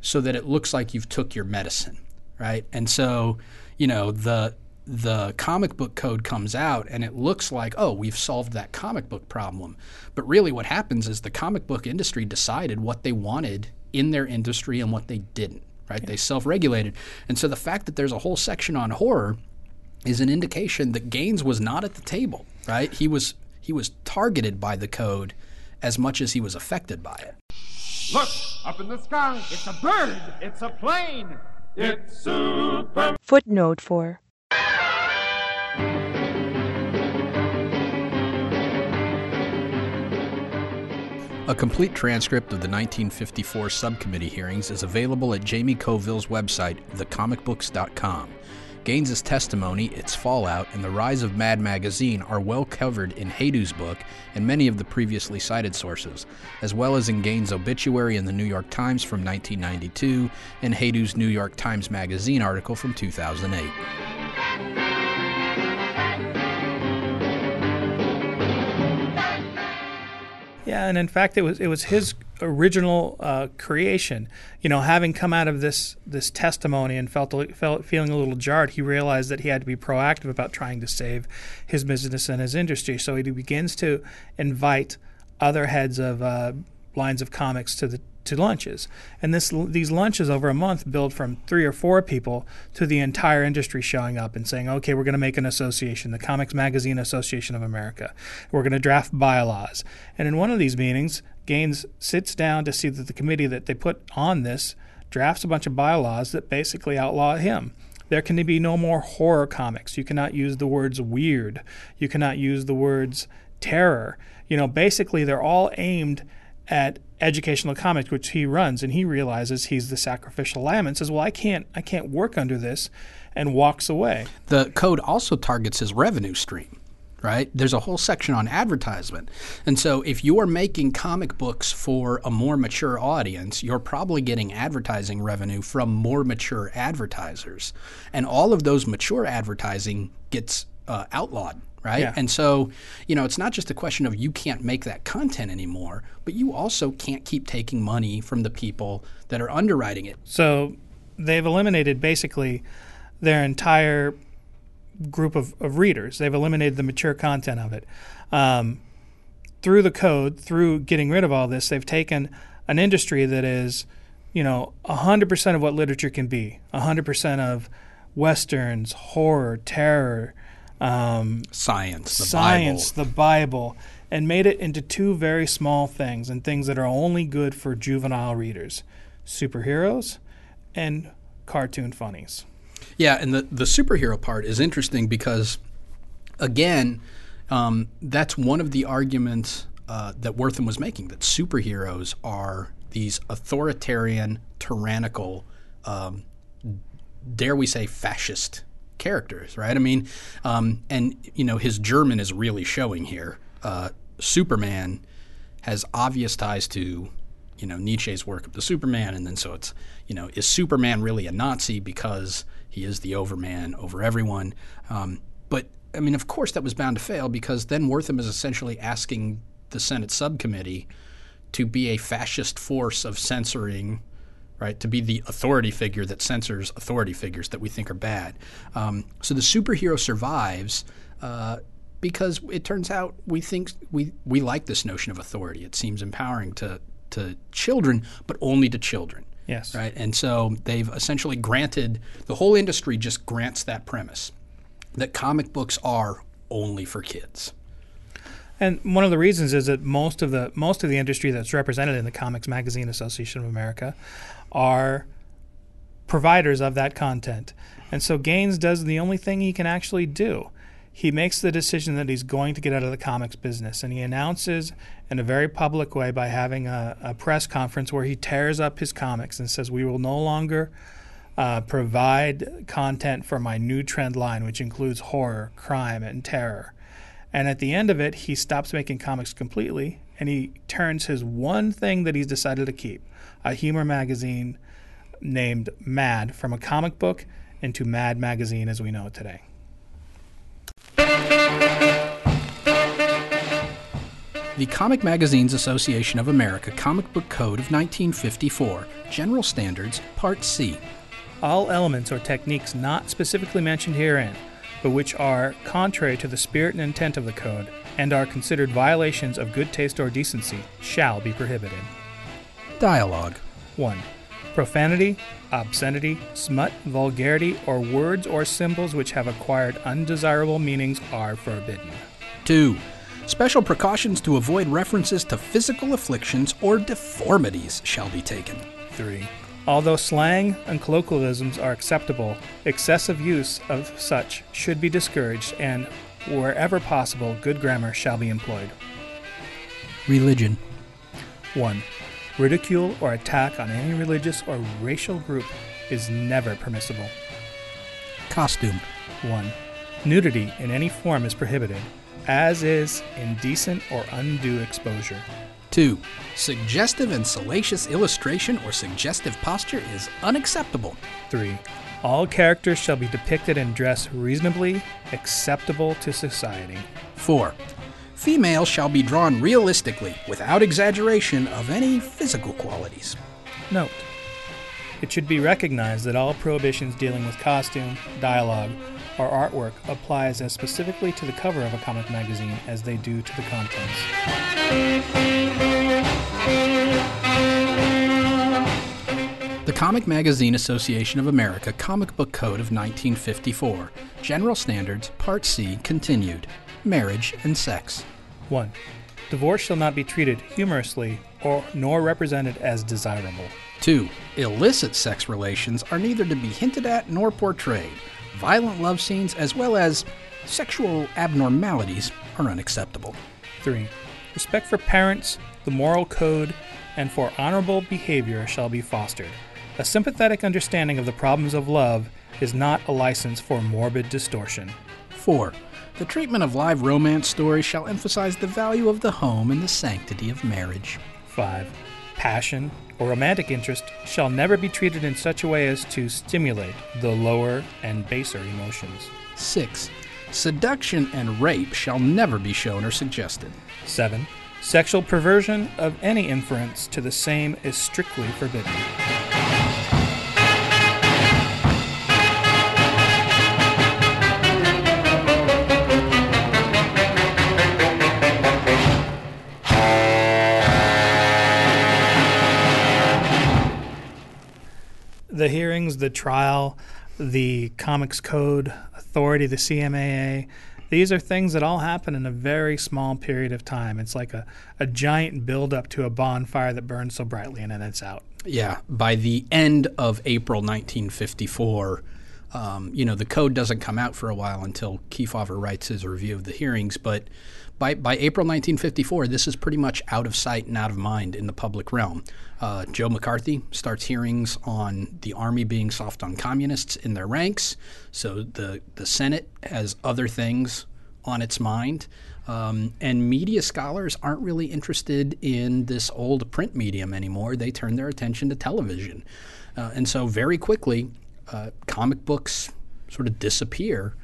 so that it looks like you've took your medicine, right? And so, the comic book code comes out and it looks like, oh, we've solved that comic book problem. But really what happens is the comic book industry decided what they wanted in their industry and what they didn't, right? Yeah. They self-regulated. And so the fact that there's a whole section on horror is an indication that Gaines was not at the table, right? He was targeted by the code as much as he was affected by it. Look, up in the sky, it's a bird, it's a plane, it's super... Footnote 4. A complete transcript of the 1954 subcommittee hearings is available at Jamie Coville's website, thecomicbooks.com. Gaines' testimony, its fallout, and the rise of Mad Magazine are well covered in Haydew's book and many of the previously cited sources, as well as in Gaines' obituary in the New York Times from 1992 and Haydew's New York Times Magazine article from 2008. Yeah, and in fact, it was his original creation. Having come out of this testimony and feeling a little jarred, he realized that he had to be proactive about trying to save his business and his industry. So he begins to invite other heads of lines of comics to lunches. And these lunches over a month build from 3 or 4 people to the entire industry showing up and saying, okay, we're going to make an association, the Comics Magazine Association of America. We're going to draft bylaws. And in one of these meetings, Gaines sits down to see that the committee that they put on this drafts a bunch of bylaws that basically outlaw him. There can be no more horror comics. You cannot use the words weird. You cannot use the words terror. You know, basically they're all aimed at educational comics, which he runs, and he realizes he's the sacrificial lamb and says, well, I can't work under this, and walks away. The code also targets his revenue stream, right? There's a whole section on advertisement. And so if you're making comic books for a more mature audience, you're probably getting advertising revenue from more mature advertisers. And all of those mature advertising gets outlawed. Right? Yeah. And so, you know, it's not just a question of you can't make that content anymore, but you also can't keep taking money from the people that are underwriting it. So they've eliminated basically their entire group of readers. They've eliminated the mature content of it. Through the code, through getting rid of all this, they've taken an industry that is, you know, 100% of what literature can be, 100% of Westerns, horror, terror, science, the Bible, and made it into 2 very small things, and things that are only good for juvenile readers: superheroes and cartoon funnies. Yeah, and the superhero part is interesting because, again, that's one of the arguments that Wertham was making, that superheroes are these authoritarian, tyrannical, dare we say, fascist characters, right? I mean, and, you know, his German is really showing here. Superman has obvious ties to, you know, Nietzsche's work of the Superman, and then so it's, you know, is Superman really a Nazi because he is the overman over everyone? But, I mean, of course that was bound to fail, because then Wertham is essentially asking the Senate subcommittee to be a fascist force of censoring, right, to be the authority figure that censors authority figures that we think are bad. So the superhero survives because it turns out we like this notion of authority. It seems empowering to children, but only to children. Yes. Right? And so they've essentially granted – the whole industry just grants that premise, that comic books are only for kids. And one of the reasons is that most of the industry that's represented in the Comics Magazine Association of America are providers of that content. And so Gaines does the only thing he can actually do. He makes the decision that he's going to get out of the comics business, and he announces in a very public way by having a press conference where he tears up his comics and says, we will no longer provide content for my new trend line, which includes horror, crime, and terror. And at the end of it, he stops making comics completely, and he turns his one thing that he's decided to keep, a humor magazine named Mad, from a comic book into Mad Magazine as we know it today. The Comic Magazines Association of America Comic Book Code of 1954, General Standards, Part C. All elements or techniques not specifically mentioned herein, but which are contrary to the spirit and intent of the code and are considered violations of good taste or decency, shall be prohibited. Dialogue. 1. Profanity, obscenity, smut, vulgarity, or words or symbols which have acquired undesirable meanings are forbidden. 2. Special precautions to avoid references to physical afflictions or deformities shall be taken. 3. Although slang and colloquialisms are acceptable, excessive use of such should be discouraged, and wherever possible, good grammar shall be employed. Religion. 1. Ridicule or attack on any religious or racial group is never permissible. Costume. 1. Nudity in any form is prohibited, as is indecent or undue exposure. 2. Suggestive and salacious illustration or suggestive posture is unacceptable. 3. All characters shall be depicted and dressed reasonably, acceptable to society. 4. Females shall be drawn realistically, without exaggeration of any physical qualities. Note: it should be recognized that all prohibitions dealing with costume, dialogue, or artwork applies as specifically to the cover of a comic magazine as they do to the contents. The Comic Magazine Association of America Comic Book Code of 1954, General Standards, Part C, Continued, Marriage and Sex. 1. Divorce shall not be treated humorously or nor represented as desirable. 2. Illicit sex relations are neither to be hinted at nor portrayed. Violent love scenes as well as sexual abnormalities are unacceptable. 3. Respect for parents, the moral code, and for honorable behavior shall be fostered. A sympathetic understanding of the problems of love is not a license for morbid distortion. 4. The treatment of live romance stories shall emphasize the value of the home and the sanctity of marriage. 5. Passion or romantic interest shall never be treated in such a way as to stimulate the lower and baser emotions. 6. Seduction and rape shall never be shown or suggested. 7. Sexual perversion of any inference to the same is strictly forbidden. The hearings, the trial, the Comics Code Authority, the CMAA, these are things that all happen in a very small period of time. It's like a giant buildup to a bonfire that burns so brightly and then it's out. Yeah. By the end of April 1954, the code doesn't come out for a while until Kefauver writes his review of the hearings, but by April 1954, this is pretty much out of sight and out of mind in the public realm. Joe McCarthy starts hearings on the Army being soft on communists in their ranks, so the Senate has other things on its mind. And media scholars aren't really interested in this old print medium anymore. They turn their attention to television. And so very quickly, comic books sort of disappear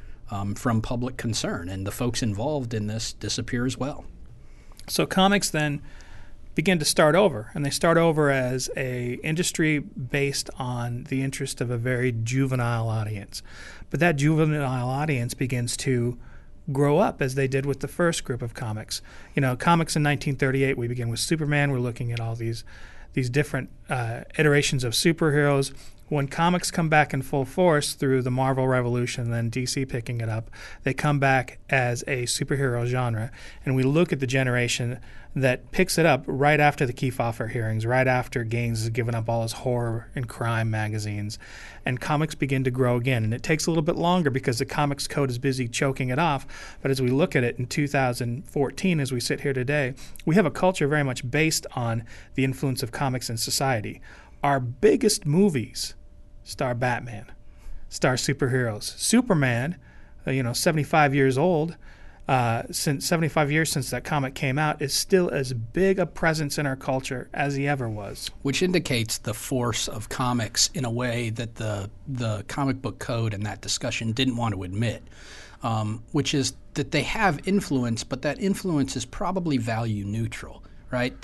from public concern, and the folks involved in this disappear as well. So comics then begin to start over, and they start over as a industry based on the interest of a very juvenile audience. But that juvenile audience begins to grow up as they did with the first group of comics. Comics in 1938, we begin with Superman. We're looking at all these different iterations of superheroes. When comics come back in full force through the Marvel Revolution, then DC picking it up, they come back as a superhero genre. And we look at the generation that picks it up right after the Kefauver hearings, right after Gaines has given up all his horror and crime magazines. And comics begin to grow again. And it takes a little bit longer because the Comics Code is busy choking it off. But as we look at it in 2014, as we sit here today, we have a culture very much based on the influence of comics in society. Our biggest movies star Batman, star superheroes. Superman, 75 years old, since 75 years since that comic came out, is still as big a presence in our culture as he ever was. Which indicates the force of comics in a way that the comic book code and that discussion didn't want to admit, which is that they have influence, but that influence is probably value neutral. Right?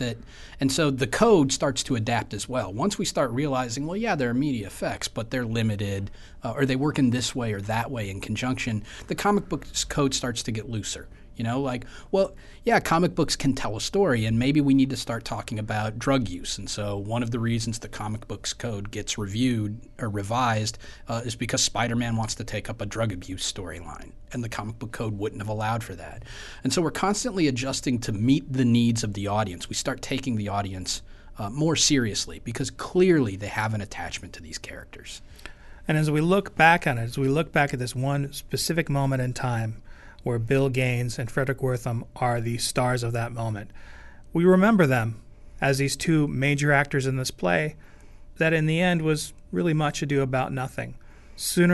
And so the code starts to adapt as well. Once we start realizing, well, yeah, there are media effects, but they're limited, or they work in this way or that way in conjunction, the comic book code starts to get looser. Comic books can tell a story, and maybe we need to start talking about drug use. And so one of the reasons the comic books code gets reviewed or revised is because Spider-Man wants to take up a drug abuse storyline, and the comic book code wouldn't have allowed for that. And so we're constantly adjusting to meet the needs of the audience. We start taking the audience more seriously because clearly they have an attachment to these characters. And as we look back on it, as we look back at this one specific moment in time, where Bill Gaines and Fredric Wertham are the stars of that moment. We remember them as these two major actors in this play that in the end was really much ado about nothing. Sooner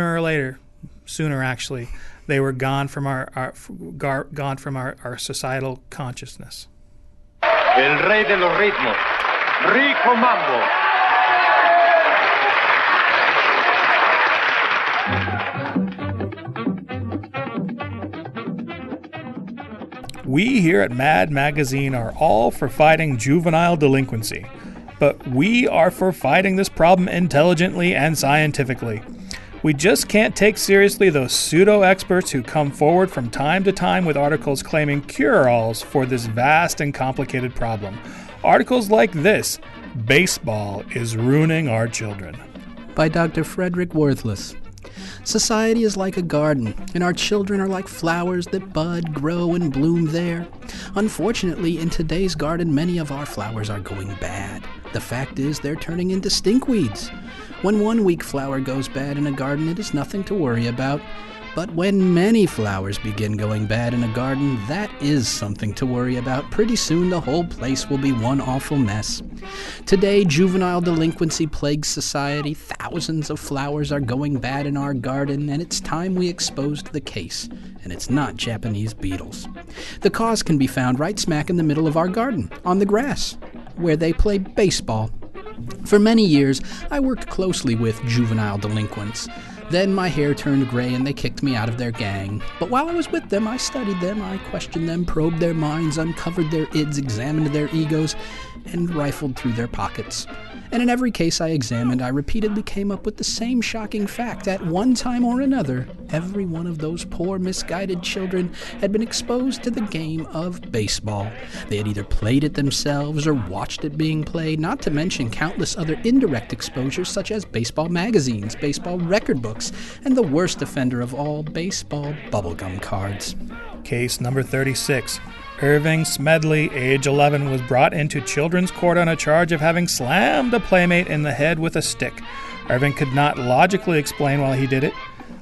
actually, they were gone from our societal consciousness. El rey de los ritmos, Rico Mambo. We here at Mad Magazine are all for fighting juvenile delinquency, but we are for fighting this problem intelligently and scientifically. We just can't take seriously those pseudo-experts who come forward from time to time with articles claiming cure-alls for this vast and complicated problem. Articles like this, "Baseball is ruining our children," by Dr. Fredric Wertham. Society is like a garden, and our children are like flowers that bud, grow, and bloom there. Unfortunately, in today's garden, many of our flowers are going bad. The fact is, they're turning into stinkweeds. When one weak flower goes bad in a garden, it is nothing to worry about. But when many flowers begin going bad in a garden, that is something to worry about. Pretty soon the whole place will be one awful mess. Today, juvenile delinquency plagues society. Thousands of flowers are going bad in our garden, and it's time we exposed the case. And it's not Japanese beetles. The cause can be found right smack in the middle of our garden, on the grass, where they play baseball. For many years, I worked closely with juvenile delinquents. Then my hair turned gray and they kicked me out of their gang. But while I was with them, I studied them, I questioned them, probed their minds, uncovered their ids, examined their egos, and rifled through their pockets. And in every case I examined, I repeatedly came up with the same shocking fact. At one time or another, every one of those poor, misguided children had been exposed to the game of baseball. They had either played it themselves or watched it being played, not to mention countless other indirect exposures such as baseball magazines, baseball record books, and the worst offender of all, baseball bubblegum cards. Case number 36. Irving Smedley, age 11, was brought into children's court on a charge of having slammed a playmate in the head with a stick. Irving could not logically explain why he did it.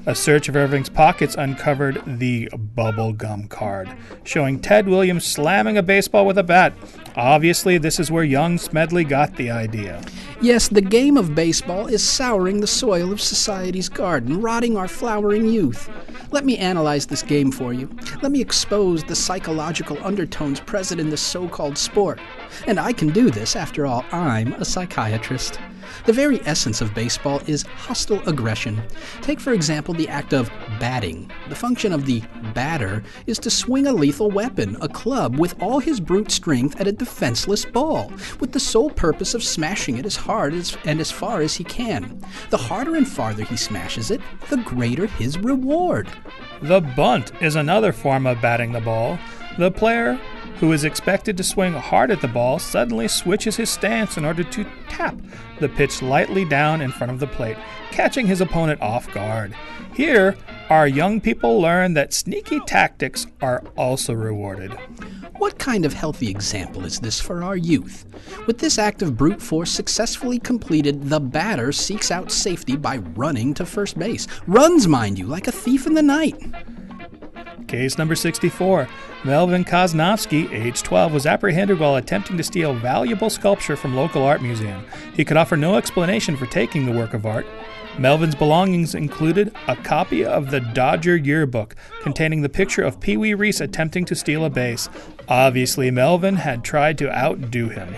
A search of Irving's pockets uncovered the bubblegum card, showing Ted Williams slamming a baseball with a bat. Obviously, this is where young Smedley got the idea. Yes, the game of baseball is souring the soil of society's garden, rotting our flowering youth. Let me analyze this game for you. Let me expose the psychological undertones present in this so-called sport. And I can do this, after all, I'm a psychiatrist. The very essence of baseball is hostile aggression. Take, for example, the act of batting. The function of the batter is to swing a lethal weapon, a club, with all his brute strength at a defenseless ball, with the sole purpose of smashing it as hard and as far as he can. The harder and farther he smashes it, the greater his reward. The bunt is another form of batting the ball. The player, who is expected to swing hard at the ball, suddenly switches his stance in order to tap the pitch lightly down in front of the plate, catching his opponent off guard. Here, our young people learn that sneaky tactics are also rewarded. What kind of healthy example is this for our youth? With this act of brute force successfully completed, the batter seeks out safety by running to first base. Runs, mind you, like a thief in the night. Case number 64. Melvin Kosnovsky, age 12, was apprehended while attempting to steal valuable sculpture from local art museum. He could offer no explanation for taking the work of art. Melvin's belongings included a copy of the Dodger yearbook containing the picture of Pee Wee Reese attempting to steal a base. Obviously, Melvin had tried to outdo him.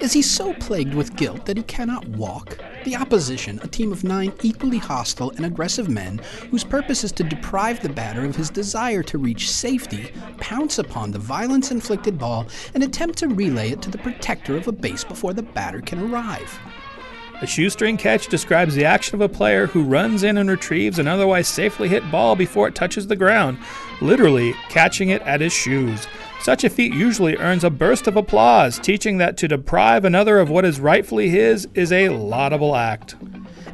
Is he so plagued with guilt that he cannot walk? The opposition, a team of 9 equally hostile and aggressive men whose purpose is to deprive the batter of his desire to reach safety, pounce upon the violence-inflicted ball and attempt to relay it to the protector of a base before the batter can arrive. A shoestring catch describes the action of a player who runs in and retrieves an otherwise safely hit ball before it touches the ground, literally catching it at his shoes. Such a feat usually earns a burst of applause, teaching that to deprive another of what is rightfully his is a laudable act.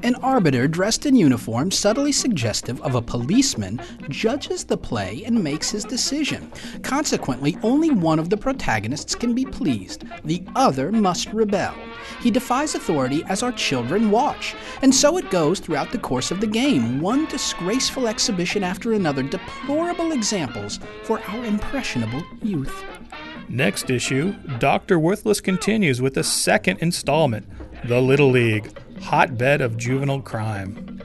An arbiter dressed in uniform, subtly suggestive of a policeman, judges the play and makes his decision. Consequently, only one of the protagonists can be pleased. The other must rebel. He defies authority as our children watch. And so it goes throughout the course of the game, one disgraceful exhibition after another, deplorable examples for our impressionable youth. Next issue, Dr. Worthless continues with the second installment, The Little League, Hotbed of Juvenile Crime.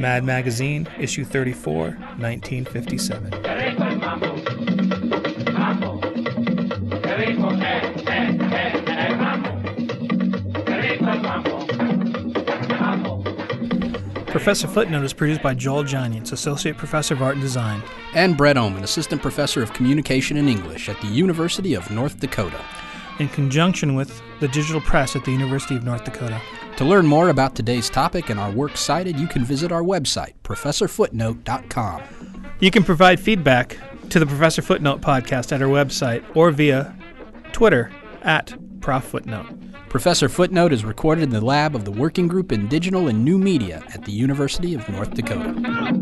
Mad Magazine, issue 34, 1957. Professor Footnote is produced by Joel Janians, Associate Professor of Art and Design. And Brett Oman, Assistant Professor of Communication and English at the University of North Dakota. in conjunction with the Digital Press at the University of North Dakota. To learn more about today's topic and our works cited, you can visit our website, professorfootnote.com. You can provide feedback to the Professor Footnote podcast at our website or via Twitter at Prof Footnote. Professor Footnote is recorded in the lab of the Working Group in Digital and New Media at the University of North Dakota.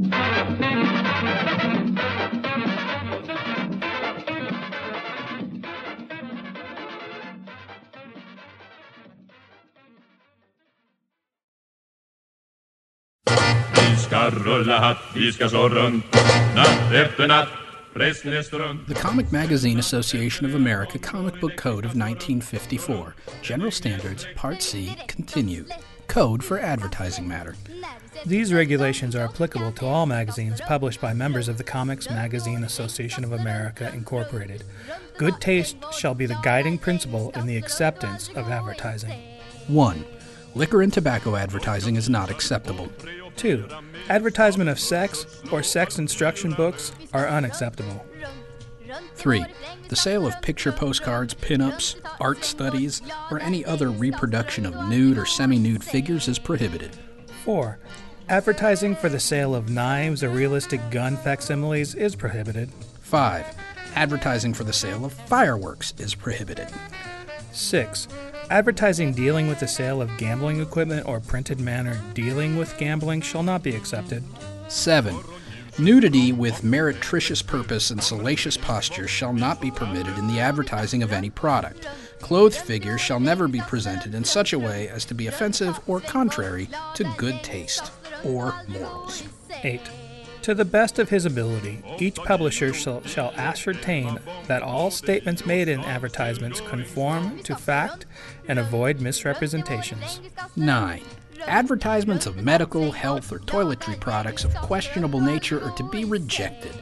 The Comic Magazine Association of America Comic Book Code of 1954, General Standards, Part C, Continued, Code for Advertising Matter. These regulations are applicable to all magazines published by members of the Comics Magazine Association of America, Incorporated. Good taste shall be the guiding principle in the acceptance of advertising. 1. Liquor and tobacco advertising is not acceptable. 2. Advertisement of sex or sex instruction books are unacceptable. 3. The sale of picture postcards, pinups, art studies, or any other reproduction of nude or semi-nude figures is prohibited. 4. Advertising for the sale of knives or realistic gun facsimiles is prohibited. 5. Advertising for the sale of fireworks is prohibited. 6. Advertising dealing with the sale of gambling equipment or printed manner dealing with gambling shall not be accepted. 7. Nudity with meretricious purpose and salacious posture shall not be permitted in the advertising of any product. Clothed figures shall never be presented in such a way as to be offensive or contrary to good taste or morals. 8. To the best of his ability, each publisher shall ascertain that all statements made in advertisements conform to fact and avoid misrepresentations. 9. Advertisements of medical, health, or toiletry products of questionable nature are to be rejected.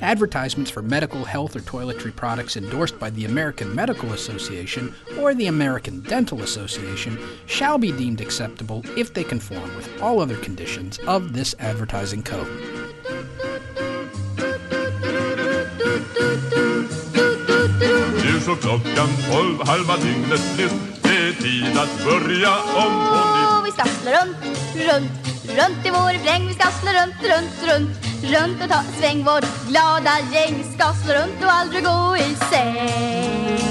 Advertisements for medical, health, or toiletry products endorsed by the American Medical Association or the American Dental Association shall be deemed acceptable if they conform with all other conditions of this advertising code. Oh, vi ska slå runt i vår fläng. Vi ska slå runt och ta sväng. Vårt glada gäng ska slå runt och aldrig gå i säng.